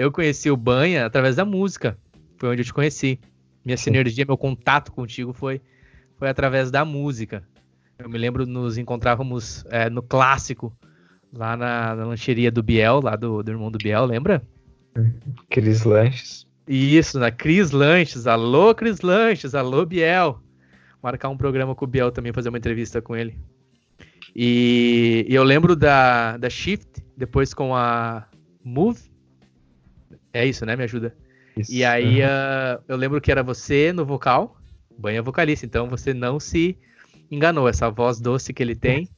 Eu conheci o Banha através da música. Foi onde eu te conheci. Minha sinergia, meu contato contigo foi através da música. Eu me lembro, nos encontrávamos no Clássico, lá na lancheria do Biel, lá do irmão do Biel, lembra? Cris Lanches. Isso, na Cris Lanches. Alô, Cris Lanches. Alô, Biel. Marcar um programa com o Biel também, fazer uma entrevista com ele. E eu lembro da Shift, depois com a Move. É isso, né? Me ajuda. Isso. E aí eu lembro que era você no vocal. Banha vocalista, então você não se enganou. Essa voz doce que ele tem,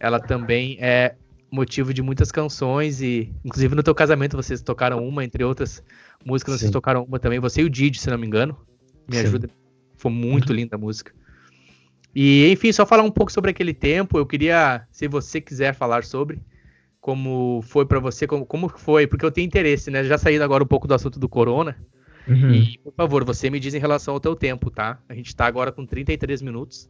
ela também é motivo de muitas canções. E inclusive no teu casamento vocês tocaram uma, entre outras músicas. Sim. Vocês tocaram uma também, você e o Didio, se não me engano. Me Sim. ajuda. Foi muito linda a música. E enfim, só falar um pouco sobre aquele tempo. Eu queria, se você quiser falar sobre como foi pra você, como foi, porque eu tenho interesse, né? Já saindo agora um pouco do assunto do corona. E por favor, você me diz em relação ao teu tempo, tá? A gente tá agora com 33 minutos.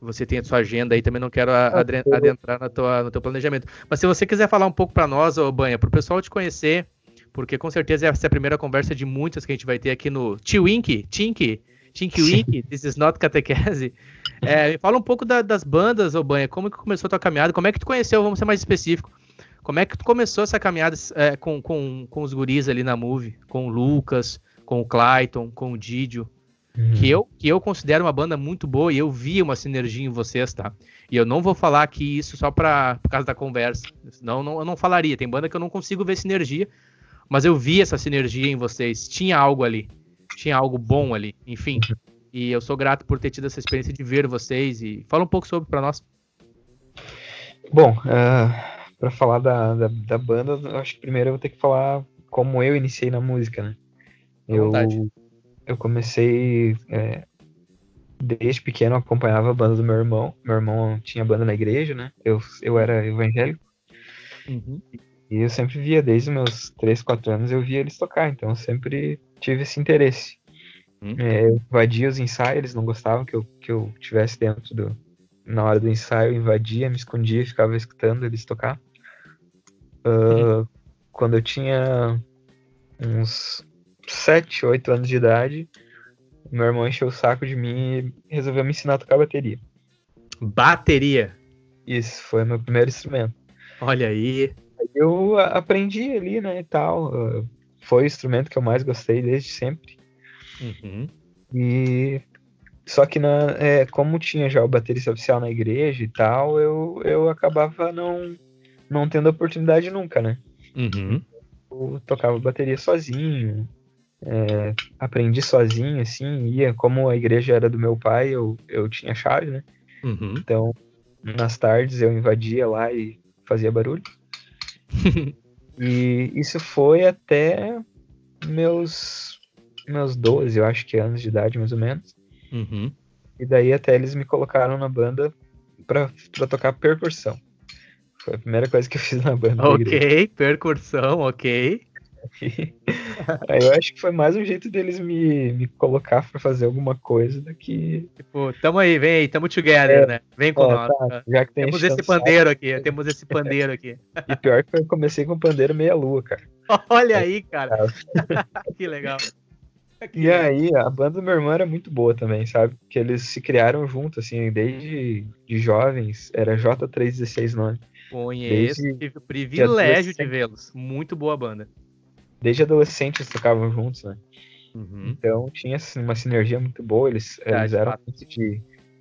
Você tem a sua agenda aí, também não quero adentrar no teu planejamento. Mas se você quiser falar um pouco pra nós, ô Banha, pro pessoal te conhecer, porque com certeza essa é a primeira conversa de muitas que a gente vai ter aqui no Tinky Winky, This Is Not Catequese. Me fala um pouco das bandas, ô Banha, como que começou a tua caminhada, como é que tu conheceu, vamos ser mais específico, como é que tu começou essa caminhada com os guris ali na Move, com o Lucas, com o Clayton, com o Didio, que eu considero uma banda muito boa e eu vi uma sinergia em vocês, tá? E eu não vou falar aqui isso só por causa da conversa, senão eu não falaria, tem banda que eu não consigo ver sinergia, mas eu vi essa sinergia em vocês, tinha algo ali. Tinha algo bom ali, enfim. E eu sou grato por ter tido essa experiência de ver vocês. E fala um pouco sobre pra nós. Bom, pra falar da banda, eu acho que primeiro eu vou ter que falar como eu iniciei na música, né? Eu comecei... desde pequeno eu acompanhava a banda do meu irmão. Meu irmão tinha banda na igreja, né? Eu era evangélico. E eu sempre via, desde meus 3, 4 anos, eu via eles tocar. Então eu sempre... tive esse interesse. Eu invadia os ensaios, eles não gostavam que eu tivesse dentro na hora do ensaio, eu invadia, me escondia e ficava escutando eles tocar. Quando eu tinha uns 7, 8 anos de idade, meu irmão encheu o saco de mim e resolveu me ensinar a tocar bateria. Bateria? Isso, foi meu primeiro instrumento. Olha aí! Eu aprendi ali, né, e tal... foi o instrumento que eu mais gostei desde sempre. E só que como tinha já o baterista oficial na igreja e tal, eu acabava não tendo oportunidade nunca, né? Eu tocava bateria sozinho, aprendi sozinho, assim, como a igreja era do meu pai, eu tinha chave, né? Então, nas tardes eu invadia lá e fazia barulho. E isso foi até meus 12, eu acho que anos de idade, mais ou menos. E daí até eles me colocaram na banda pra tocar percussão. Foi a primeira coisa que eu fiz na banda. Ok, percussão, ok. Aí eu acho que foi mais um jeito deles me colocar pra fazer alguma coisa daqui. Tipo, tamo aí, vem aí, tamo together, né? Vem com nós. Tá, já que temos esse pandeiro aqui, E pior que eu comecei com o pandeiro meia-lua, cara. Olha aí, cara. Que legal. E aí, a banda do meu irmão era muito boa também, sabe? Porque eles se criaram junto, assim, desde de jovens, era J319. Conheço, tive o privilégio de vê-los. Muito boa banda. Desde adolescentes tocavam juntos, né? Então tinha assim, uma sinergia muito boa. Eles eram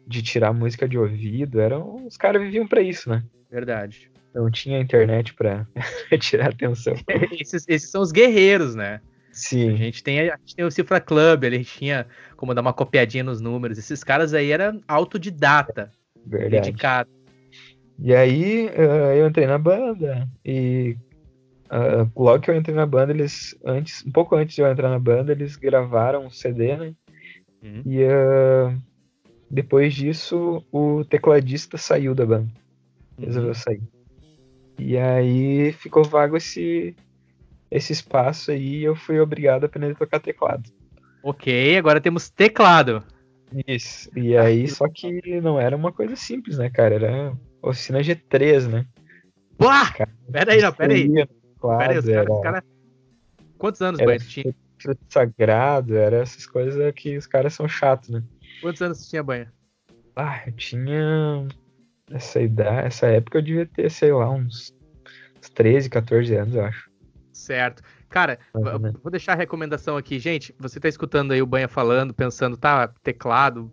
de tirar música de ouvido. Os caras viviam pra isso, né? Verdade. Então tinha internet pra tirar atenção. Esses são os guerreiros, né? Sim. A gente tem o Cifra Club, a gente tinha como dar uma copiadinha nos números. Esses caras aí eram autodidata. Verdade. Dedicado. E aí eu entrei na banda e... logo que eu entrei na banda, um pouco antes de eu entrar na banda, eles gravaram um CD, né? E depois disso, o tecladista saiu da banda. Resolveu sair. E aí ficou vago esse espaço aí e eu fui obrigado a aprender a tocar teclado. Ok, agora temos teclado. Isso. E aí, só que não era uma coisa simples, né, cara? Era Oficina G3, né? Peraí, não, peraí. Os caras Quantos anos o Banha tinha? Sagrado, era essas coisas que os caras são chatos, né? Quantos anos você tinha, Banha? Ah, eu tinha... Essa idade, essa época eu devia ter, sei lá, uns 13, 14 anos, eu acho. Certo. Cara, vou deixar a recomendação aqui. Gente, você tá escutando aí o Banha falando, pensando, tá, teclado.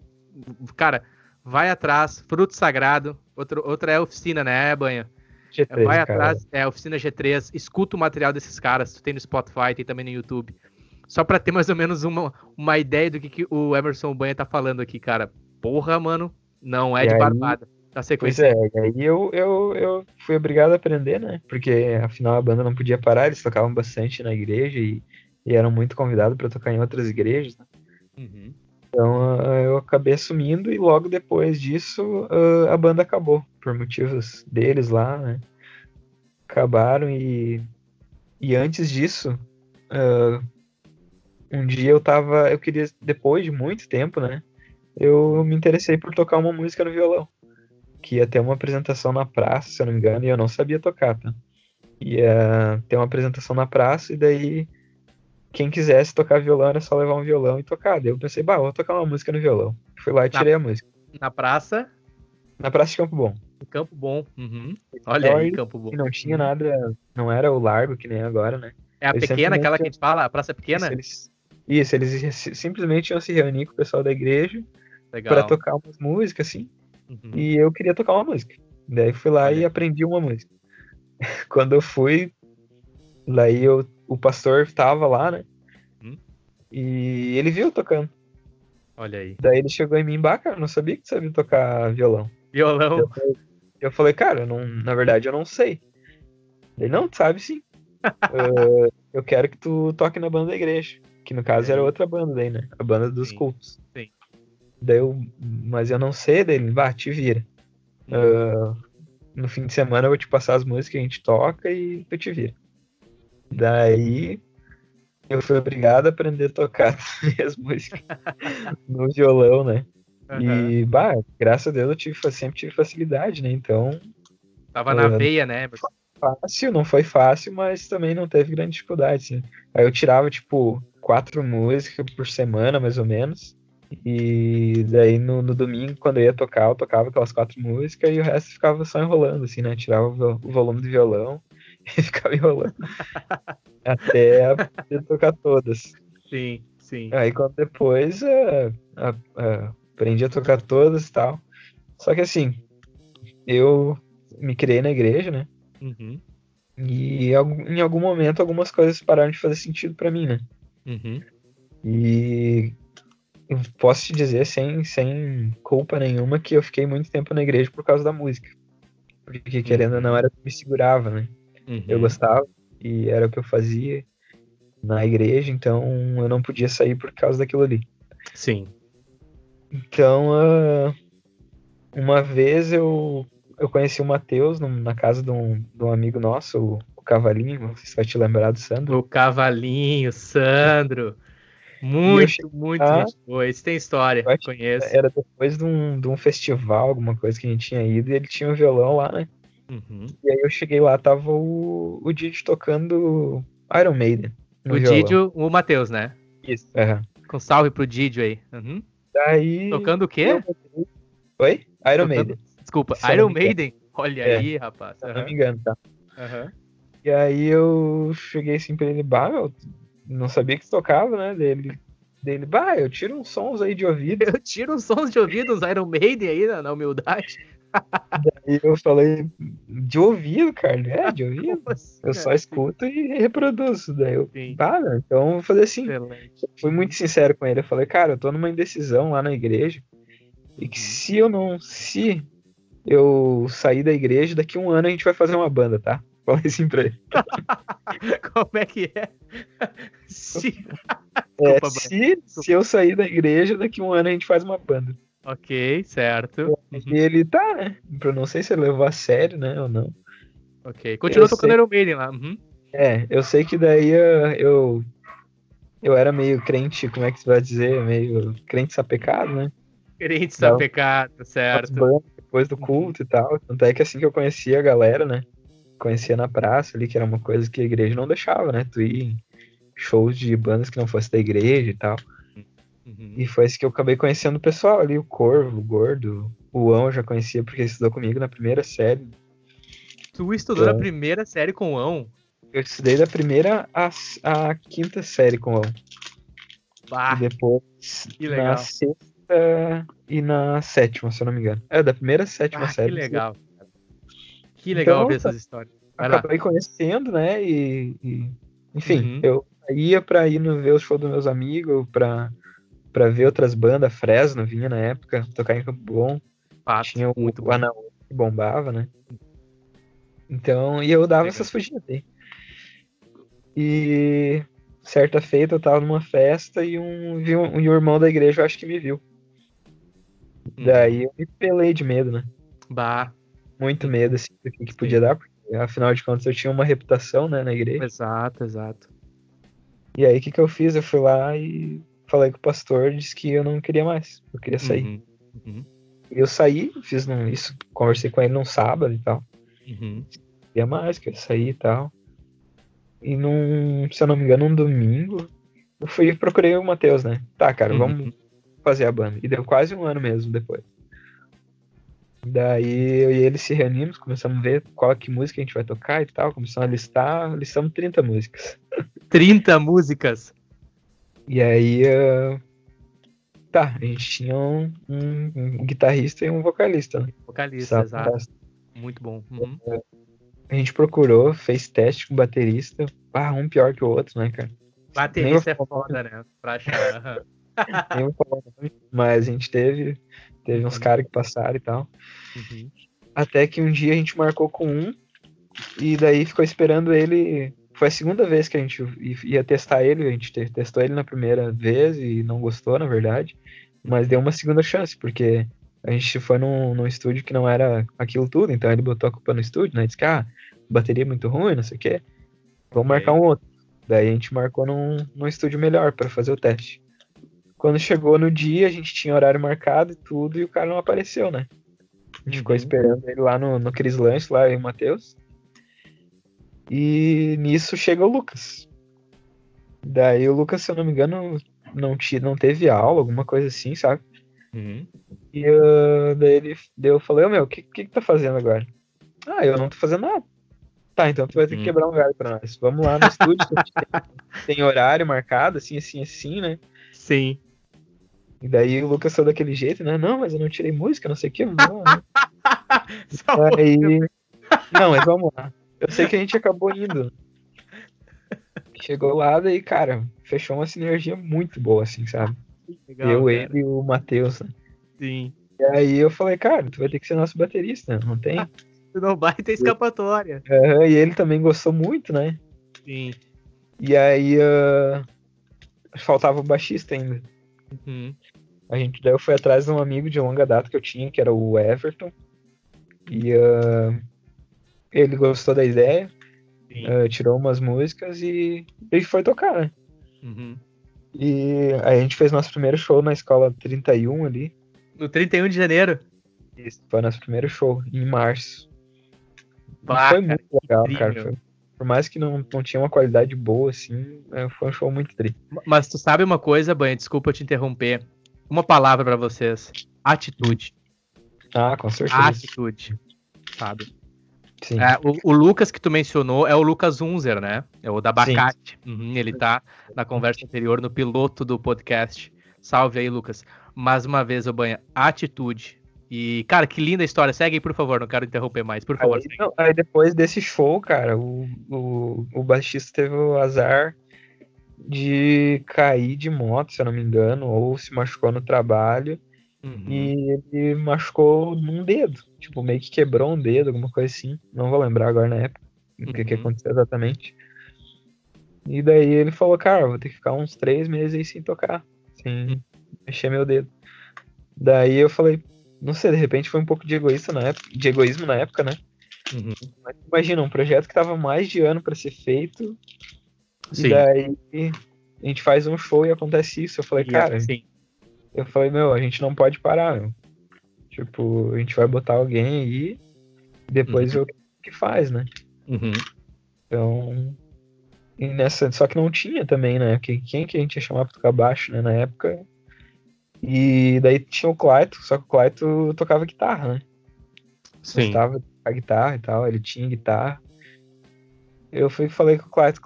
Cara, vai atrás, Fruto Sagrado. Outra é a Oficina, né, Banha? G3, vai atrás, cara. É a Oficina G3. Escuta o material desses caras. Tem no Spotify, tem também no YouTube. Só pra ter mais ou menos uma ideia do que o Emerson Banha tá falando aqui, cara. Porra, mano, não é de barbada. Na sequência. Pois é, e aí eu fui obrigado a aprender, né? Porque afinal a banda não podia parar, eles tocavam bastante na igreja e eram muito convidados para tocar em outras igrejas, né? Uhum. Então eu acabei assumindo e logo depois disso a banda acabou, por motivos deles lá, né? Acabaram e antes disso, um dia eu queria, depois de muito tempo, né? Eu me interessei por tocar uma música no violão. Que ia ter uma apresentação na praça, se eu não me engano, e eu não sabia tocar, tá? Ia ter uma apresentação na praça, e daí quem quisesse tocar violão era só levar um violão e tocar. Daí eu pensei, vou tocar uma música no violão. Fui lá e tirei a música. Na praça? Na praça de Campo Bom. Campo Bom, uhum. Olha aí, Campo Bom. Não tinha nada, não era o largo que nem agora, né? É a pequena, aquela que a gente fala, a praça pequena? Eles simplesmente iam se reunir com o pessoal da igreja para tocar umas músicas, assim. Uhum. E eu queria tocar uma música. Daí fui lá e aprendi uma música. Quando eu fui, daí o pastor tava lá, né? Uhum. E ele viu tocando. Olha aí. Daí ele chegou em mim, cara, eu não sabia que tu sabia tocar violão. Violão? Eu falei, cara, na verdade eu não sei. Ele, não, tu sabe sim. Eu quero que tu toque na banda da igreja. Que no caso era outra banda daí, né? A banda dos cultos. Sim. Daí mas eu não sei dele, te vira. No fim de semana eu vou te passar as músicas que a gente toca e eu te viro. Daí eu fui obrigado a aprender a tocar as músicas no violão, né? Uhum. E, graças a Deus eu sempre tive facilidade, né? Então... Tava na veia, né? Não foi fácil, mas também não teve grande dificuldade, né? Aí eu tirava, 4 músicas por semana, mais ou menos. E daí no domingo, quando eu ia tocar, eu tocava aquelas 4 músicas e o resto ficava só enrolando, assim, né? Tirava o volume do violão e ficava enrolando até poder tocar todas. Sim, sim. Aí quando depois aprendi a tocar todas e tal. Só que assim, eu me criei na igreja, né? Uhum. E em algum momento algumas coisas pararam de fazer sentido pra mim, né? Uhum. E... posso te dizer sem culpa nenhuma que eu fiquei muito tempo na igreja por causa da música, porque querendo ou não era o que me segurava, né? Uhum. Eu gostava e era o que eu fazia na igreja, então eu não podia sair por causa daquilo ali. Sim. Então uma vez eu conheci o Matheus na casa de um amigo nosso, o Cavalinho, não sei se vai te lembrar do Sandro. O Cavalinho, Sandro. Muito depois. Tem história, eu conheço. Era depois de um festival, alguma coisa que a gente tinha ido, e ele tinha um violão lá, né? Uhum. E aí eu cheguei lá, tava o Didio tocando Iron Maiden. O Didio, o Matheus, né? Isso. Uhum. Com salve pro Didio aí. Uhum. Daí... Tocando o quê? Oi? Iron Maiden. Desculpa, se Iron Maiden? Olha aí, rapaz. Se não me engano, tá? Uhum. E aí eu cheguei assim pra ele, não sabia que tocava, né? Dele, eu tiro uns sons aí de ouvido. Eu tiro uns sons de ouvido, uns Iron Maiden aí, na humildade. Daí eu falei, de ouvido, cara, né? De ouvido. Assim, eu só escuto e reproduzo. Daí eu, então eu vou fazer assim. Excelente. Fui muito sincero com ele. Eu falei, cara, eu tô numa indecisão lá na igreja. E que se eu sair da igreja, daqui um ano a gente vai fazer uma banda, tá? Falei assim pra ele. Como é que é? Se eu sair da igreja, daqui um ano a gente faz uma banda. Ok, certo. E ele tá, né? Eu não sei se ele levou a sério, né? Ou não. Ok, continua tocando Iron Maiden lá. Uhum. Eu sei que daí eu era meio crente, como é que você vai dizer? Meio crente sapecado, né? Crente sapecado, certo. Depois do culto e tal. Tanto é que assim que eu conheci a galera, né? Conhecia na praça ali, que era uma coisa que a igreja não deixava, né? Tu ir shows de bandas que não fosse da igreja e tal. Uhum. E foi isso que eu acabei conhecendo o pessoal ali, o Corvo, o Gordo, o Uão eu já conhecia porque ele estudou comigo na primeira série. Tu estudou na primeira série com o Uão? Eu estudei da primeira à quinta série com o Uão. Bah, e depois que legal. Na sexta e na sétima, se eu não me engano. É, da primeira à sétima série. Que legal. Que legal então, ver essas histórias. Acabei conhecendo, né? Enfim, eu ia pra ir no ver o show dos meus amigos, pra ver outras bandas. Fresno vinha na época, tocar em Campo Bom. Tinha o Anaú que bombava, né? Então, e eu dava essas fugidas aí. E certa feita eu tava numa festa e um irmão da igreja eu acho que me viu. Daí eu me pelei de medo, né? Bah. Muito medo, assim, do que podia dar, porque afinal de contas eu tinha uma reputação, né, na igreja. Exato. E aí o que eu fiz? Eu fui lá e falei com o pastor, disse que eu não queria mais, eu queria sair. E eu saí, fiz isso, conversei com ele num sábado e tal. Queria mais, queria sair e tal. E se eu não me engano, num domingo, eu fui e procurei o Matheus, né? Tá, cara, vamos fazer a banda. E deu quase um ano mesmo depois. Daí eu e ele se reunimos, começamos a ver que música a gente vai tocar e tal, começamos a listar, listamos 30 músicas. 30 músicas? E aí, a gente tinha um guitarrista e um vocalista, né? Vocalista, exato. Muito bom. A gente procurou, fez teste com baterista. Ah, um pior que o outro, né, cara? Baterista é foda, né? Pra achar. Nem vou falar, mas a gente teve uns caras que passaram e tal. Até que um dia a gente marcou com um, e daí ficou esperando ele. Foi a segunda vez que a gente ia testar ele. A gente testou ele na primeira vez e não gostou, na verdade. Mas deu uma segunda chance, porque a gente foi num estúdio que não era aquilo tudo, então ele botou a culpa no estúdio, né? Disse que, bateria é muito ruim, não sei o quê. Vamos marcar um outro. Daí a gente marcou num estúdio melhor pra fazer o teste. Quando chegou no dia, a gente tinha horário marcado e tudo, e o cara não apareceu, né? A gente ficou esperando ele lá no Cris Lanches, lá em Matheus. E nisso chega o Lucas. Daí o Lucas, se eu não me engano, não teve aula, alguma coisa assim, sabe? E daí eu falei, o que tá fazendo agora? Ah, eu não tô fazendo nada. Tá, então tu vai ter que quebrar um galho pra nós. Vamos lá no estúdio, tem horário marcado, assim, né? Sim. E daí o Lucas saiu daquele jeito, né? Não, mas eu não tirei música, não sei o que. Não, né? Aí... não, mas vamos lá. Eu sei que a gente acabou indo. Chegou lá, daí, cara, fechou uma sinergia muito boa, assim, sabe? Legal, ele e o Matheus, né? Sim. E aí eu falei, cara, tu vai ter que ser nosso baterista, não tem? Tu não vai ter escapatória. E ele também gostou muito, né? Sim. E aí faltava o baixista ainda. Daí eu fui atrás de um amigo de longa data que eu tinha, que era o Everton. E ele gostou da ideia, tirou umas músicas e ele foi tocar, né? E aí a gente fez nosso primeiro show na escola 31 ali. No 31 de janeiro? Isso, foi nosso primeiro show, em março. Foi muito legal, cara. Foi, por mais que não tinha uma qualidade boa, assim, foi um show muito triste. Mas tu sabe uma coisa, Banha? Desculpa te interromper. Uma palavra pra vocês. Atitude. Ah, com certeza. Atitude, sabe? Sim. É, o Lucas que tu mencionou é o Lucas Unzer, né? É o da Abacate. Ele tá na conversa anterior, no piloto do podcast. Salve aí, Lucas. Mais uma vez, ô Banha, atitude. E, cara, que linda história. Segue aí, por favor, não quero interromper mais, por favor. Aí depois desse show, cara, o baixista teve o azar de cair de moto, se eu não me engano, ou se machucou no trabalho. E ele machucou num dedo, tipo, meio que quebrou um dedo, alguma coisa assim, não vou lembrar agora na época o que aconteceu exatamente. E daí ele falou, cara, vou ter que ficar uns 3 meses aí sem tocar, sem mexer meu dedo. Daí eu falei, não sei, de repente foi um pouco de egoísmo na época, né? Mas imagina, um projeto que tava mais de ano pra ser feito. Sim. E daí a gente faz um show e acontece isso. Eu falei, cara, eu falei, a gente não pode parar, meu. Tipo, a gente vai botar alguém aí e depois ver o que faz, né? Então, E nessa, só que não tinha também, né? Quem que a gente ia chamar pra tocar baixo, né? Na época. E daí tinha o Clayton, só que o Clayton tocava guitarra, né? Sim. Gostava de tocar guitarra e tal, ele tinha guitarra. Eu fui, falei com o Clayton,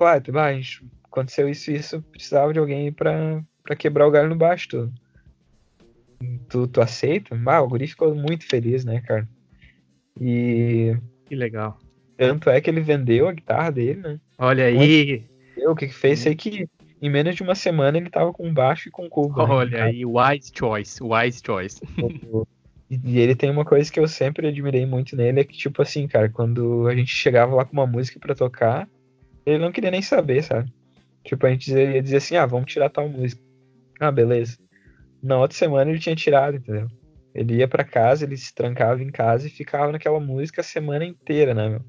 aconteceu isso e isso, precisava de alguém pra quebrar o galho no baixo, tu aceita? O guri ficou muito feliz, né, cara? E... que legal. Tanto é que ele vendeu a guitarra dele, né? Olha aí! O que fez, sei que em menos de uma semana ele tava com baixo e com cuba. Olha, né, aí, wise choice. E ele tem uma coisa que eu sempre admirei muito nele, é que, tipo assim, cara, quando a gente chegava lá com uma música pra tocar, ele não queria nem saber, sabe? Tipo, a gente ia dizer assim, vamos tirar tal música. Beleza. Na outra semana ele tinha tirado, entendeu? Ele ia pra casa, ele se trancava em casa e ficava naquela música a semana inteira, né, meu?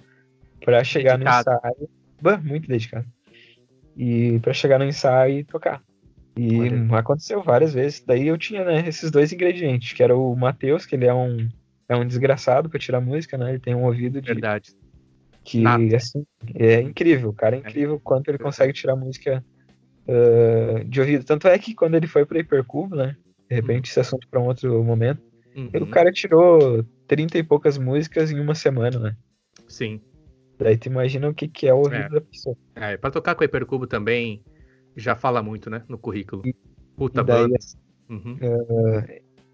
Pra chegar dedicado no ensaio... muito dedicado. E pra chegar no ensaio e tocar. E aconteceu várias vezes. Daí eu tinha, né, esses dois ingredientes, que era o Matheus, que ele é um desgraçado pra tirar música, né? Ele tem um ouvido de... verdade. Que, assim, é incrível. O cara é incrível o quanto ele consegue tirar música de ouvido. Tanto é que quando ele foi pra Hipercubo, né? De repente, esse assunto pra um outro momento. O cara tirou 30 e poucas músicas em uma semana, né? Sim. Daí tu imagina o que é o ouvido da pessoa. Pra tocar com o Hipercubo também... já fala muito, né? No currículo. Puta banda.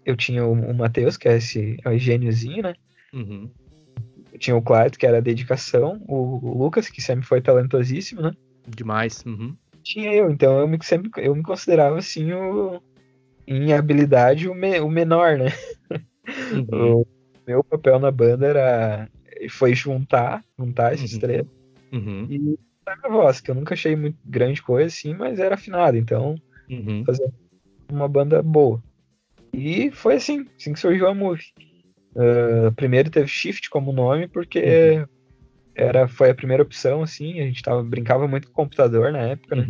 Eu tinha o Matheus, que é esse gêniozinho, né? Eu tinha o Clayton, que era a dedicação. O Lucas, que sempre foi talentosíssimo, né? Demais. Tinha eu. Então eu me considerava, assim, em habilidade, o menor, né? O meu papel na banda foi juntar esses três. E da minha voz, que eu nunca achei muito grande coisa assim, mas era afinado, então fazer uma banda boa. E foi assim que surgiu a Move. Primeiro teve Shift como nome, porque foi a primeira opção, assim, a gente brincava muito com o computador na época, né?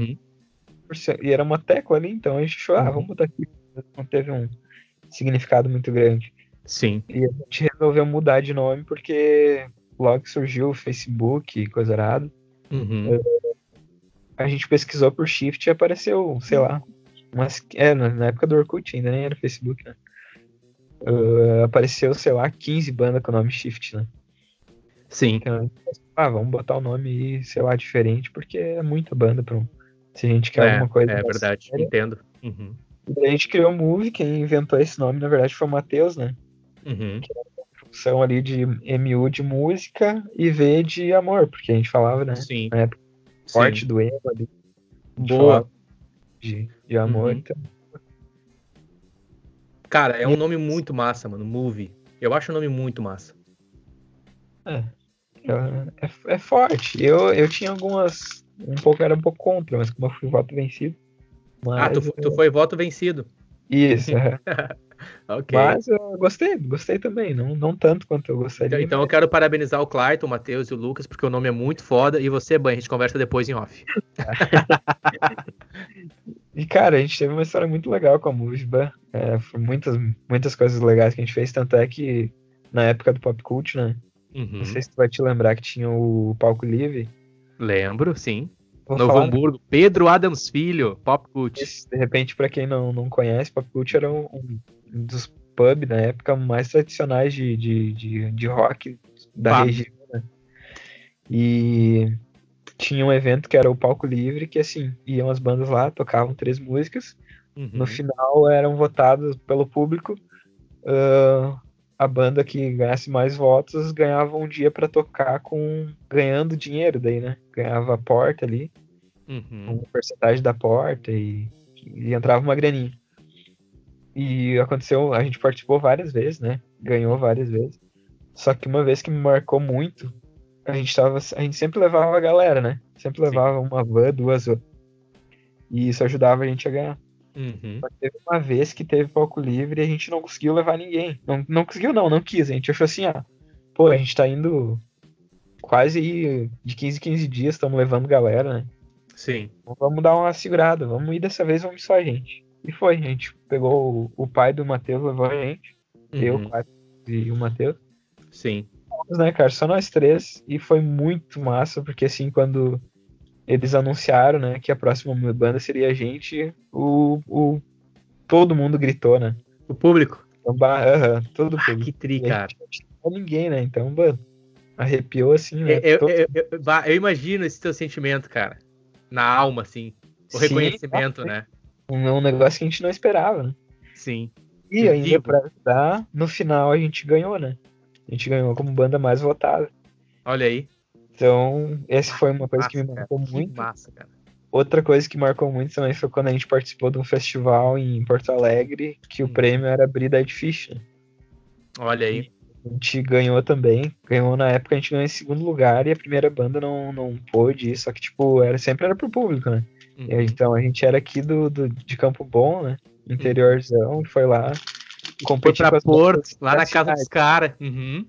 E era uma tecla ali, então a gente achou, vamos botar aqui, não teve um significado muito grande. Sim. E a gente resolveu mudar de nome, porque logo que surgiu o Facebook e coisa arada. A gente pesquisou por Shift e apareceu, sei lá, mas na época do Orkut ainda nem era Facebook, né? Apareceu, sei lá, 15 bandas com o nome Shift, né? Sim. Então, vamos botar o nome aí, sei lá, diferente, porque é muita banda se a gente quer alguma coisa. É verdade, séria. Entendo. E daí a gente criou o Move, quem inventou esse nome, na verdade, foi o Matheus, né? Que era são ali de MU de música e V de amor, porque a gente falava, né? Sim. Na época, forte do emo ali. Boa. De amor. Então... cara, é um nome muito massa, mano. Move. Eu acho um nome muito massa. É forte. Eu tinha algumas... era um pouco contra, mas como eu fui voto vencido. Mas... tu foi voto vencido. Isso, Okay. Mas eu gostei também, não tanto quanto eu gostaria. Então eu quero parabenizar o Clayton, o Matheus e o Lucas, porque o nome é muito foda, e você, Banha, a gente conversa depois em off. E cara, a gente teve uma história muito legal com a Move, foi muitas coisas legais que a gente fez, tanto é que na época do Pop Culture, né? Não sei se tu vai te lembrar que tinha o Palco Livre. Lembro, sim. Novo Hamburgo, Pedro Adams Filho, Pop Culture. De repente, pra quem não conhece, Pop Culture era um dos pubs na época mais tradicionais de rock da região, né? E tinha um evento que era o Palco Livre, que assim, iam as bandas lá, tocavam 3 músicas. No final eram votados pelo público. A banda que ganhasse mais votos ganhava um dia pra tocar ganhando dinheiro daí, né? Ganhava a porta ali, uma porcentagem da porta e entrava uma graninha. E aconteceu, a gente participou várias vezes, né? Ganhou várias vezes. Só que uma vez que me marcou muito, a gente sempre levava a galera, né? Sempre levava uma van, 2 van. E isso ajudava a gente a ganhar. Mas teve uma vez que teve palco livre e a gente não conseguiu levar ninguém. Não conseguiu, não quis. A gente achou assim, a gente tá indo quase de 15 em 15 dias, estamos levando galera, né? Sim. Então, vamos dar uma segurada, vamos ir dessa vez, vamos só a gente. E foi, a gente pegou o pai do Matheus, levou a gente. Eu, o pai e o Matheus. Sim. Né, cara, só nós 3. E foi muito massa, porque assim, quando eles anunciaram, né, que a próxima banda seria a gente, todo mundo gritou, né? O público? Então, todo público. Que tri, cara. Não tinha ninguém, né? Então, arrepiou, assim, né? Eu imagino esse teu sentimento, cara. Na alma, assim. O reconhecimento, né? Um negócio que a gente não esperava, né? Sim. E ainda pra ajudar, no final a gente ganhou, né? A gente ganhou como banda mais votada. Olha aí. Então, essa foi uma coisa que me marcou muito. Massa, cara. Outra coisa que marcou muito também foi quando a gente participou de um festival em Porto Alegre, que o prêmio era abrir Dead Fish. Olha aí. E a gente ganhou também. Ganhou na época, a gente ganhou em segundo lugar e a primeira banda não pôde ir, só que tipo, sempre era pro público, né? Uhum. Então, a gente era aqui de Campo Bom, né? Interiorzão, foi lá. Competir pra Porto, lá na casa dos caras. Uhum.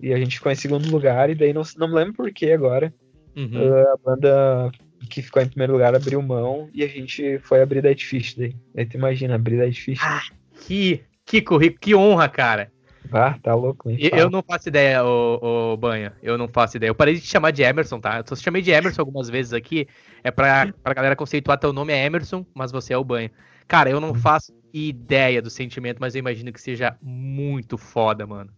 E a gente ficou em segundo lugar, e daí não me lembro por que agora. Uhum. A banda que ficou em primeiro lugar abriu mão e a gente foi abrir Dead Fish daí. Aí tu imagina, abrir Dead Fish. Ah, que currículo, que honra, cara. Ah, tá louco, hein? Eu não faço ideia, ô Banha. Eu não faço ideia. Eu parei de te chamar de Emerson, tá? Eu só te chamei de Emerson algumas vezes aqui. É pra galera conceituar, teu nome é Emerson, mas você é o Banha. Cara, eu não faço ideia do sentimento, mas eu imagino que seja muito foda, mano.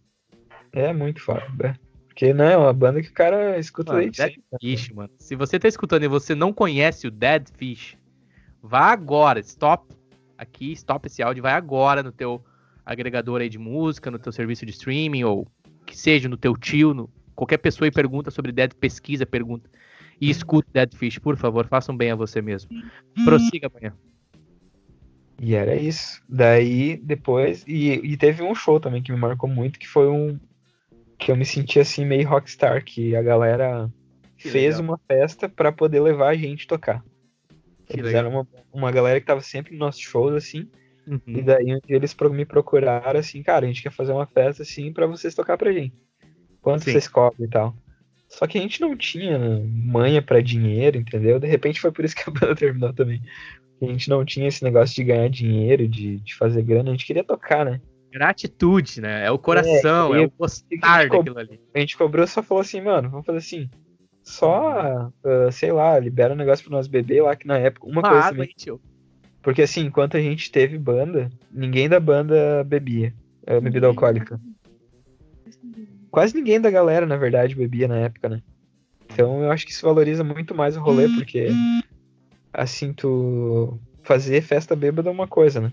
É muito foda, né? Porque, né, é uma banda que o cara escuta aí. Dead Fish, mano. Se você tá escutando e você não conhece o Dead Fish, vá agora, stop esse áudio, vai agora no teu agregador aí de música, no teu serviço de streaming, ou que seja, no teu tio, qualquer pessoa aí pergunta sobre Dead, pesquisa, pergunta, e escuta Dead Fish, por favor, façam bem a você mesmo. Prossiga amanhã. E era isso. Daí, depois, e teve um show também que me marcou muito, que foi que eu me senti assim meio rockstar, que a galera fez uma festa pra poder levar a gente tocar. Eles eram uma galera que tava sempre nos nossos shows, assim. Uhum. E daí eles me procuraram assim, cara, a gente quer fazer uma festa assim pra vocês tocar pra gente. Quanto vocês cobram e tal. Só que a gente não tinha manha pra dinheiro, entendeu? De repente foi por isso que a banda terminou também. A gente não tinha esse negócio de ganhar dinheiro, de fazer grana, a gente queria tocar, né? Gratitude, né? É o coração, é o gostar daquilo ali. A gente cobrou e só falou assim, mano, vamos fazer assim, só, sei lá, libera um negócio pra nós beber lá, que na época, uma coisa água, também. Tio. Porque assim, enquanto a gente teve banda, ninguém da banda bebia, bebida alcoólica. Quase ninguém da galera, na verdade, bebia na época, né? Então eu acho que isso valoriza muito mais o rolê, porque... assim, tu fazer festa bêbada é uma coisa, né?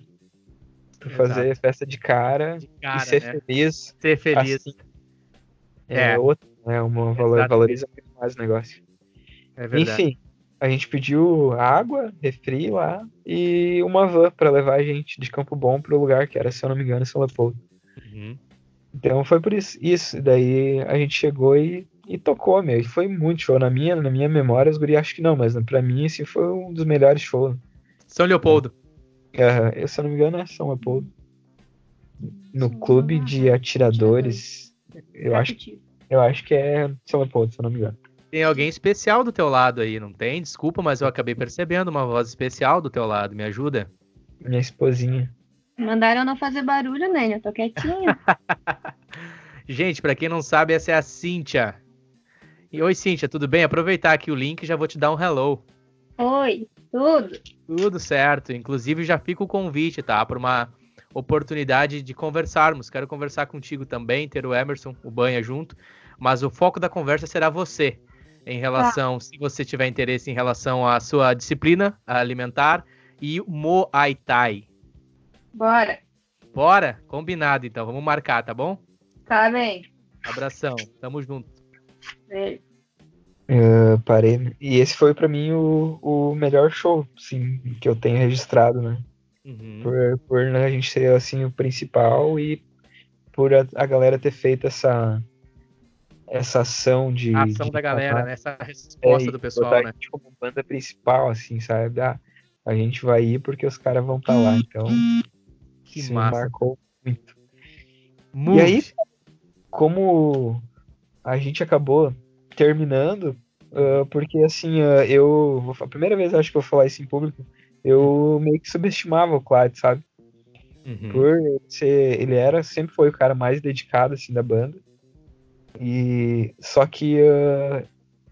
Tu fazer festa de cara e ser, né? Feliz. Ser feliz. Assim, é outra, né? Valoriza muito mais o negócio. É verdade. Enfim, a gente pediu água, refri lá e uma van pra levar a gente de Campo Bom pro lugar que era, se eu não me engano, São Leopoldo. Uhum. Então foi por isso. Isso, daí a gente chegou e tocou, meu, e foi muito show. Na minha memória, os guri, acho que não, mas pra mim, assim, foi um dos melhores shows. São Leopoldo. É, se eu não me engano, é São Leopoldo. No clube de atiradores, eu acho que é São Leopoldo, se eu não me engano. Tem alguém especial do teu lado aí, não tem? Desculpa, mas eu acabei percebendo uma voz especial do teu lado, me ajuda? Minha esposinha. Mandaram não fazer barulho, né? Eu tô quietinha. Gente, pra quem não sabe, essa é a Cíntia. E oi, Cíntia, tudo bem? Aproveitar aqui o link e já vou te dar um hello. Oi, tudo? Tudo certo. Inclusive, já fica o convite, tá? Para uma oportunidade de conversarmos. Quero conversar contigo também, ter o Emerson, o Banha junto. Mas o foco da conversa será você. Em relação, se você tiver interesse em relação à sua disciplina alimentar e Muay Thai. Bora. Bora? Combinado, então. Vamos marcar, tá bom? Tá bem. Abração. Tamo junto. Parei. E esse foi pra mim o melhor show, sim, que eu tenho registrado, né? Uhum. Por a gente ser assim o principal e por a galera ter feito essa ação de. A ação de da galera, né? Essa resposta do pessoal, né? A gente como banda principal, assim, sabe? A gente vai ir porque os caras vão estar lá. Então, que isso massa. Me marcou muito. E aí, como a gente acabou terminando, porque assim, a primeira vez acho que eu vou falar isso em público, eu meio que subestimava o Clyde, sabe? Uhum. Sempre foi o cara mais dedicado, assim, da banda. E só que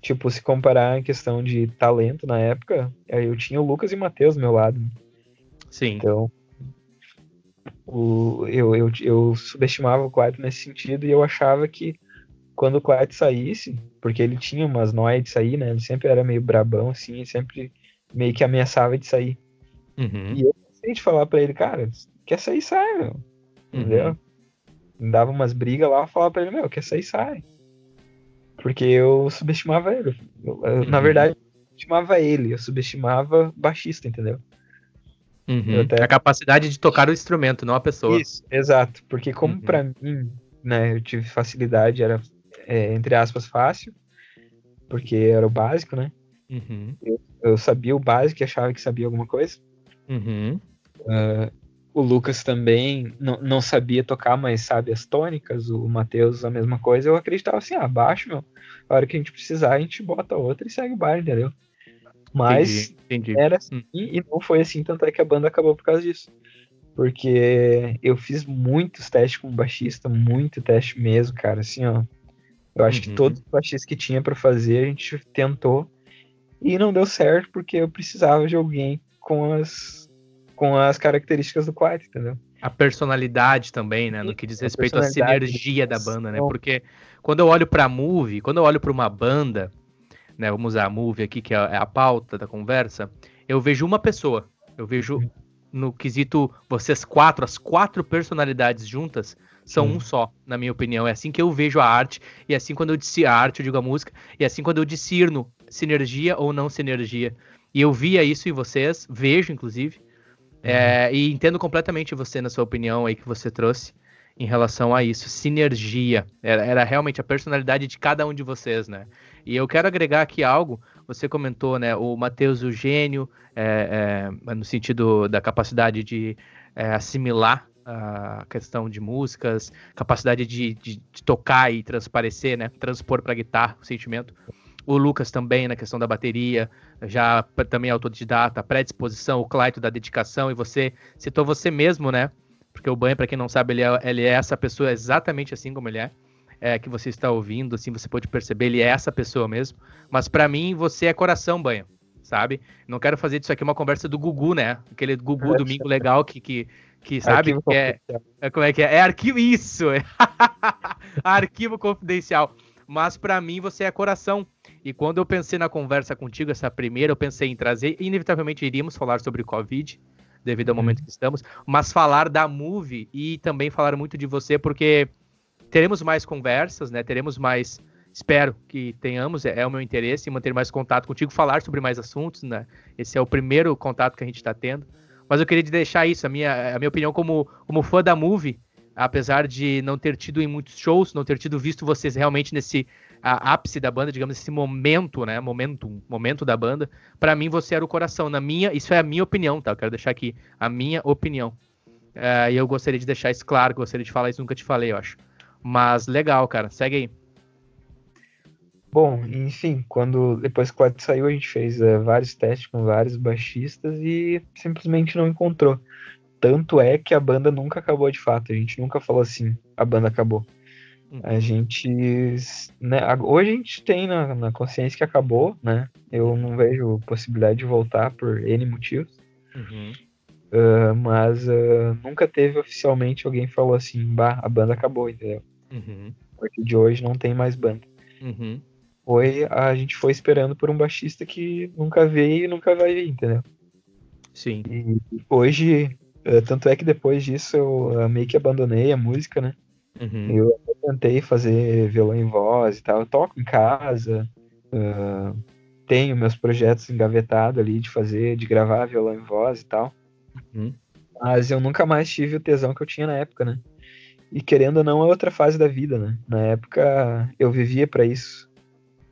Tipo, se comparar em questão de talento na época, eu tinha o Lucas e o Matheus do meu lado. Sim. Então, eu subestimava o Clayton nesse sentido, e eu achava que quando o Clayton saísse, porque ele tinha umas noias de sair, né? Ele sempre era meio brabão, assim, sempre meio que ameaçava de sair. Uhum. E eu pensei de falar pra ele, cara, quer sair, sai, meu. Uhum. Entendeu? Dava umas brigas lá, eu falava pra ele, meu, quer sair, sai. Porque eu subestimava ele. Eu, na verdade, eu subestimava ele, eu subestimava baixista, entendeu? Uhum. Até... a capacidade de tocar o instrumento, não a pessoa. Isso, exato. Porque como pra mim, né, eu tive facilidade, era, entre aspas, fácil, porque era o básico, né? Uhum. Eu sabia o básico e achava que sabia alguma coisa. Uhum. O Lucas também não sabia tocar, mas sabe as tônicas. O Matheus, a mesma coisa. Eu acreditava assim, baixo, meu. A hora que a gente precisar, a gente bota outra e segue o baile, entendeu? Mas entendi. Era assim, e não foi assim, tanto é que a banda acabou por causa disso. Porque eu fiz muitos testes com baixista, muito teste mesmo, cara, assim, ó. Eu acho que todos os baixistas que tinha pra fazer, a gente tentou. E não deu certo, porque eu precisava de alguém com as características do Clayton, entendeu? A personalidade também, né? No que diz respeito à sinergia da banda, né? Porque quando eu olho pra Move, quando eu olho pra uma banda, né? Vamos usar a Move aqui, que é a pauta da conversa. Eu vejo uma pessoa. Eu vejo, no quesito, vocês quatro, as quatro personalidades juntas, são um só, na minha opinião. É assim que eu vejo a arte. E assim quando eu discerno a arte, eu digo a música. E assim quando eu discerno sinergia ou não sinergia. E eu via isso em vocês, vejo, inclusive. E entendo completamente você, na sua opinião aí que você trouxe em relação a isso. Sinergia. Era realmente a personalidade de cada um de vocês, né? E eu quero agregar aqui algo. Você comentou, né? O Matheus, o gênio, no sentido da capacidade de assimilar a questão de músicas, capacidade de tocar e transparecer, né? Transpor para guitarra o sentimento. O Lucas também, na questão da bateria, já também autodidata, predisposição, o Clayton da dedicação, e você citou você mesmo, né? Porque o Banha, para quem não sabe, ele é essa pessoa exatamente assim como ele é, que você está ouvindo, assim, você pode perceber, ele é essa pessoa mesmo. Mas para mim, você é coração, Banha, sabe? Não quero fazer disso aqui uma conversa do Gugu, né? Aquele Gugu domingo legal que sabe? Arquivo como é que é? É arquivo, isso! Arquivo confidencial. Mas para mim, você é coração. E quando eu pensei na conversa contigo, essa primeira, eu pensei em trazer, inevitavelmente iríamos falar sobre Covid, devido ao momento que estamos, mas falar da Move e também falar muito de você, porque teremos mais conversas, né? Teremos mais, espero que tenhamos, é o meu interesse em manter mais contato contigo, falar sobre mais assuntos, né? Esse é o primeiro contato que a gente está tendo. Mas eu queria deixar isso, a minha opinião como fã da Move, apesar de não ter tido em muitos shows, não ter tido visto vocês realmente nesse... a ápice da banda, digamos, esse momento, né, momento da banda, pra mim você era o coração, isso é a minha opinião, tá, eu quero deixar aqui, a minha opinião, e eu gostaria de deixar isso claro, gostaria de falar isso, nunca te falei, eu acho, mas legal, cara, segue aí. Bom, enfim, depois que o Clayton saiu, a gente fez vários testes com vários baixistas e simplesmente não encontrou, tanto é que a banda nunca acabou de fato, a gente nunca falou assim, a banda acabou. A gente, né, hoje a gente tem na consciência que acabou, né? Eu não vejo possibilidade de voltar por N motivos. Mas nunca teve oficialmente alguém que falou assim, a banda acabou, entendeu? Porque de hoje não tem mais banda. A gente foi esperando por um baixista que nunca veio e nunca vai vir, entendeu? Sim. E hoje, tanto é que depois disso eu meio que abandonei a música, né? Eu tentei fazer violão em voz e tal, eu toco em casa, tenho meus projetos engavetados ali de gravar violão em voz e tal, mas eu nunca mais tive o tesão que eu tinha na época, né? E querendo ou não, é outra fase da vida, né? Na época eu vivia pra isso,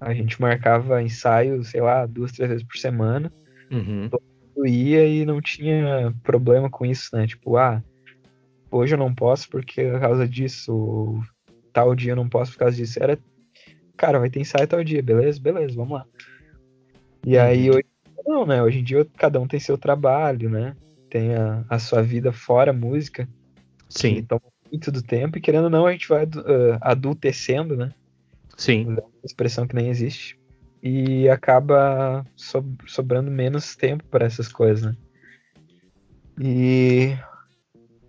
a gente marcava ensaios, sei lá, 2-3 vezes por semana, todo mundo ia e não tinha problema com isso, né? Tipo, hoje eu não posso porque por causa disso, tal dia eu não posso por causa disso. Era, cara, vai ter ensaio tal dia, beleza? Beleza, vamos lá. E aí, hoje não, né? Hoje em dia cada um tem seu trabalho, né? Tem a sua vida fora a música. Sim. Então, muito do tempo, e querendo ou não, a gente vai adultecendo, né? Sim. É uma expressão que nem existe. e acaba sobrando menos tempo para essas coisas, né? E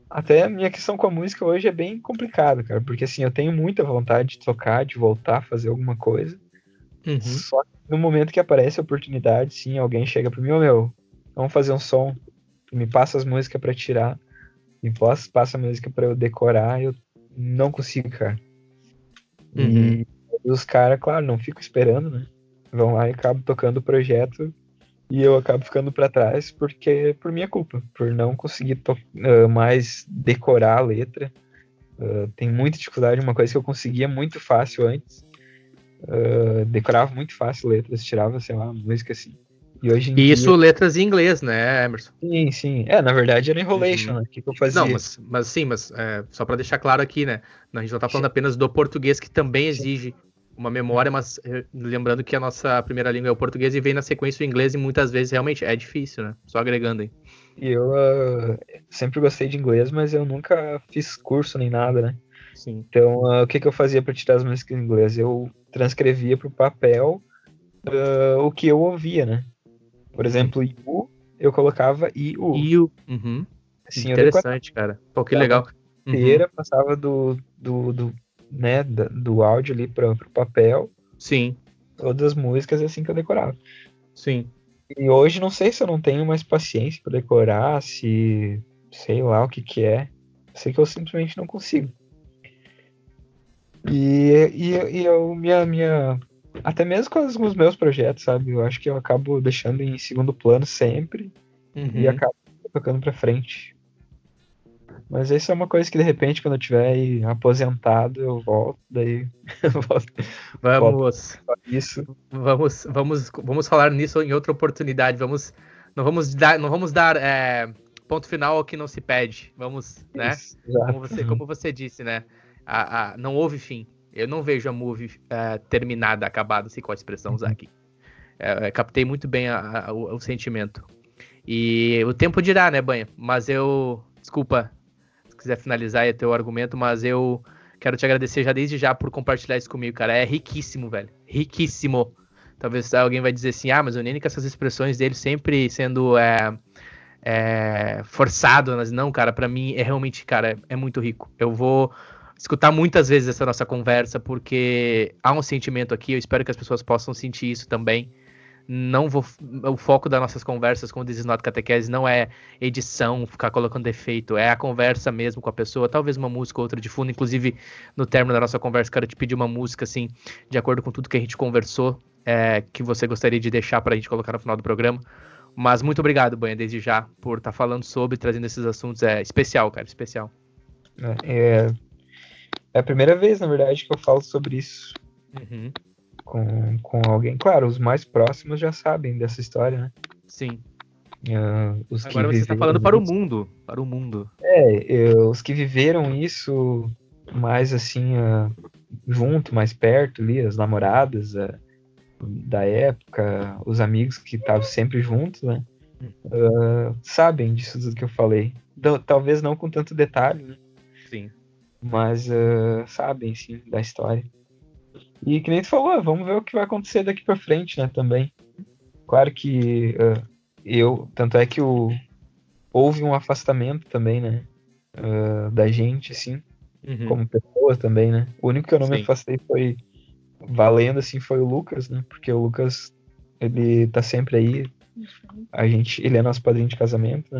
até a minha questão com a música hoje é bem complicada, cara, porque assim, eu tenho muita vontade de tocar, de voltar a fazer alguma coisa, só que no momento que aparece a oportunidade, sim, alguém chega para mim, meu, vamos fazer um som, tu me passa as músicas para tirar, me passa a música para eu decorar, eu não consigo, cara. E os caras, claro, não ficam esperando, né? Vão lá e acabam tocando o projeto e eu acabo ficando pra trás porque por minha culpa, por não conseguir mais decorar a letra. Tem muita dificuldade, uma coisa que eu conseguia muito fácil antes. Decorava muito fácil letras, tirava, sei lá, música assim. E hoje em dia... letras em inglês, né, Emerson? Sim, sim. É, na verdade era enrolation, né? O que eu fazia? Não, mas sim, mas só pra deixar claro aqui, né? A gente não tá falando apenas do português, que também exige uma memória, mas lembrando que a nossa primeira língua é o português e vem na sequência o inglês e muitas vezes realmente é difícil, né? Só agregando aí. E eu sempre gostei de inglês, mas eu nunca fiz curso nem nada, né? Sim. Então, o que eu fazia para tirar as músicas em inglês? Eu transcrevia pro papel o que eu ouvia, né? Por exemplo, IU, eu colocava IU. IU, assim, interessante, cara. Pô, que legal. Inteira, passava do áudio ali pro papel. Sim. Todas as músicas assim que eu decorava. Sim. E hoje não sei se eu não tenho mais paciência pra decorar, se sei lá o que é. Sei que eu simplesmente não consigo. E eu, minha... Até mesmo com os meus projetos, sabe? Eu acho que eu acabo deixando em segundo plano sempre e acabo tocando pra frente. Mas isso é uma coisa que, de repente, quando eu estiver aposentado, eu volto, daí... Vamos! Isso. Vamos falar nisso em outra oportunidade. Não vamos dar ponto final ao que não se pede. Vamos, né? Isso, como você disse, né? Não houve fim. Eu não vejo a Move terminada, acabada, sei qual a expressão usar aqui. Captei muito bem o sentimento. E o tempo dirá, né, Banha? Mas eu... Desculpa se quiser finalizar é teu argumento, mas eu quero te agradecer já desde já por compartilhar isso comigo, cara. É riquíssimo, velho. Riquíssimo. Talvez alguém vai dizer assim, mas o Nene com essas expressões dele sempre sendo forçado. Mas não, cara, pra mim é realmente, cara, é muito rico. Eu vou... escutar muitas vezes essa nossa conversa, porque há um sentimento aqui, eu espero que as pessoas possam sentir isso também. O foco das nossas conversas com o Desinoto Catequese não é edição, ficar colocando defeito, é a conversa mesmo com a pessoa, talvez uma música ou outra de fundo, inclusive no término da nossa conversa, cara, eu te pedi uma música, assim, de acordo com tudo que a gente conversou, que você gostaria de deixar pra gente colocar no final do programa. Mas muito obrigado, Banha, desde já, por estar falando sobre, trazendo esses assuntos, especial, cara, especial. É a primeira vez, na verdade, que eu falo sobre isso com alguém. Claro, os mais próximos já sabem dessa história, né? Sim. Agora você está falando para o mundo. Para o mundo. Os que viveram isso mais assim, junto, mais perto ali, as namoradas da época, os amigos que estavam sempre juntos, né? Sabem disso tudo que eu falei. Talvez não com tanto detalhe, né? Sim. Mas sabem, sim, da história. E que nem tu falou, vamos ver o que vai acontecer daqui pra frente, né, também. Claro que tanto é que houve um afastamento também, né, da gente, assim, como pessoa também, né. O único que eu não me afastei foi, valendo, assim, foi o Lucas, né, porque o Lucas, ele tá sempre aí, ele é nosso padrinho de casamento, né.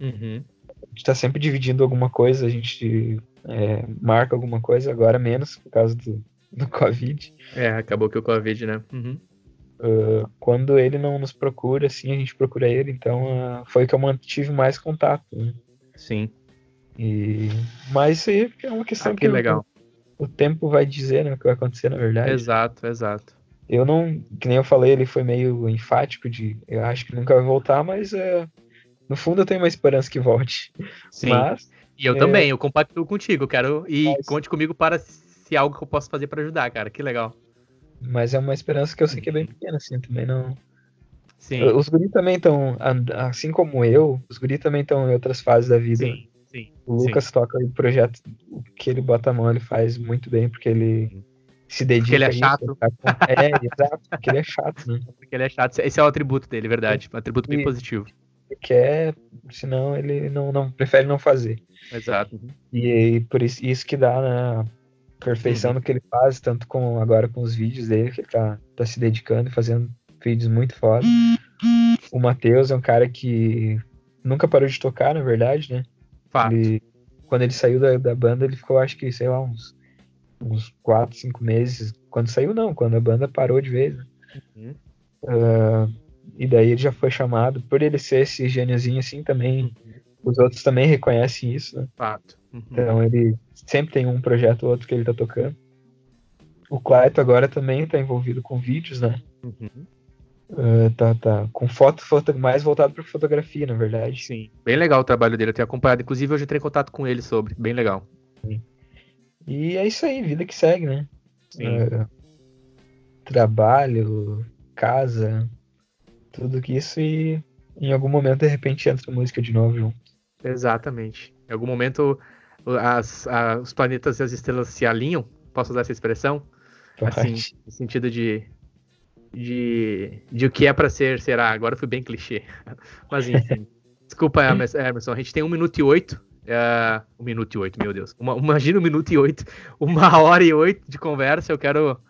A gente tá sempre dividindo alguma coisa, a gente... marca alguma coisa, agora menos por causa do Covid. Acabou que o Covid, né? Quando ele não nos procura, assim, a gente procura ele, então foi que eu mantive mais contato, né? Sim. Mas isso aí é uma questão que legal. O tempo vai dizer, né, o que vai acontecer, na verdade. Exato. Eu não, que nem eu falei, ele foi meio enfático eu acho que nunca vai voltar, mas no fundo eu tenho uma esperança que volte. Sim. Mas... E eu também, eu compactuo contigo, quero conte comigo para se algo que eu posso fazer para ajudar, cara, que legal. Mas é uma esperança que eu sei que é bem pequena, assim, também não... Sim. Os guris também estão, assim como eu, os guris também estão em outras fases da vida. Sim, sim. O Lucas toca o projeto, o que ele bota a mão ele faz muito bem, porque ele se dedica. Porque ele é chato. É, exato, porque ele é chato, né? Porque ele é chato. Esse é o atributo dele, verdade. Um atributo bem positivo. Ele quer, senão ele não prefere não fazer. Exato. E por isso que dá, né, a perfeição do que ele faz, tanto com, agora com os vídeos dele, que ele tá se dedicando e fazendo vídeos muito foda. O Matheus é um cara que nunca parou de tocar, na verdade, né? Fato. Ele, quando ele saiu da banda, ele ficou, acho que, sei lá, uns 4, 5 meses. Quando saiu, não. Quando a banda parou de vez, né? Uhum. E daí ele já foi chamado. Por ele ser esse gêniozinho, assim, também... Uhum. Os outros também reconhecem isso, né? Fato. Uhum. Então, ele sempre tem um projeto ou outro que ele tá tocando. O Clayton agora também tá envolvido com vídeos, né? Uhum. Com foto mais voltado para fotografia, na verdade. Sim, bem legal o trabalho dele, eu tenho acompanhado, inclusive eu já entrei em contato com ele sobre, bem legal. Sim. E é isso aí, vida que segue, né? Sim. Trabalho, casa, tudo que isso, e em algum momento de repente entra música de novo junto. Exatamente, em algum momento os planetas e as estrelas se alinham, posso usar essa expressão? Pode. Assim, no sentido de o que é pra ser, será? Agora eu fui bem clichê. Mas enfim. Desculpa, Emerson. A gente tem 1 minuto e 8. 1 minuto e 8, meu Deus. Imagina 1 minuto e 8. 1 hora e 8 de conversa. Eu quero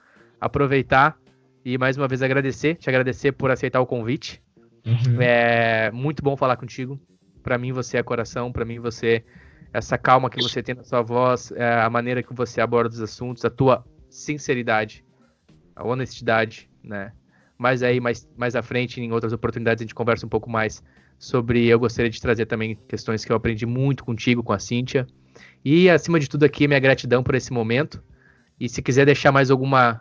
aproveitar e mais uma vez agradecer. Te agradecer por aceitar o convite. Uhum. É muito bom falar contigo. Pra mim você é coração. Pra mim você... Essa calma que você tem na sua voz. A maneira que você aborda os assuntos. A tua sinceridade. A honestidade. Né? Mas aí, mais à frente, em outras oportunidades, a gente conversa um pouco mais sobre... Eu gostaria de trazer também questões que eu aprendi muito contigo, com a Cíntia. E, acima de tudo aqui, minha gratidão por esse momento. E se quiser deixar mais alguma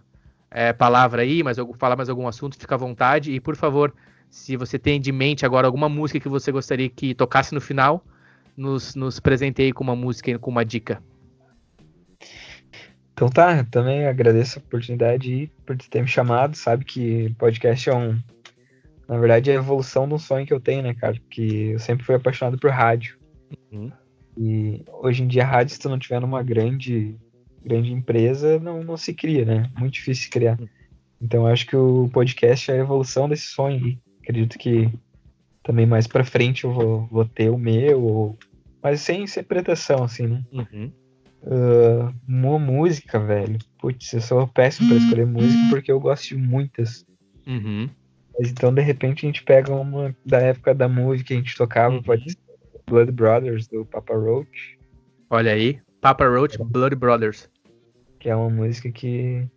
palavra aí, falar mais algum assunto, fica à vontade. E, por favor, se você tem de mente agora alguma música que você gostaria que tocasse no final, nos presenteie com uma música e com uma dica. Então tá, eu também agradeço a oportunidade e por ter me chamado, sabe que podcast é na verdade, é a evolução de um sonho que eu tenho, né, cara, porque eu sempre fui apaixonado por rádio. Uhum. E hoje em dia rádio, se tu não tiver numa grande empresa, não se cria, né, muito difícil se criar. Uhum. Então eu acho que o podcast é a evolução desse sonho e acredito que também mais pra frente eu vou ter o meu, mas sem ser pretensão, assim, né. Uhum. Uma música, velho. Putz, eu sou péssimo pra escolher música porque eu gosto de muitas. Uhum. Mas então, de repente, a gente pega uma da época da Move que a gente tocava, pode ser Blood Brothers, do Papa Roach. Olha aí, Papa Roach, Blood Brothers. Que é uma música que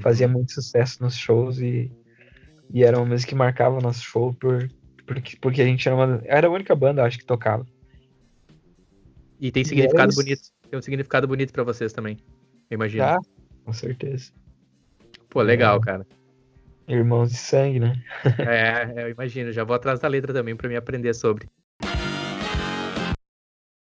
fazia muito sucesso nos shows e era uma música que marcava o nosso show porque a gente era a única banda, acho, que tocava. E tem significado bonito. Tem um significado bonito pra vocês também, eu imagino. Ah, com certeza. Pô, legal, cara. Irmãos de sangue, né? Eu imagino. Já vou atrás da letra também pra me aprender sobre.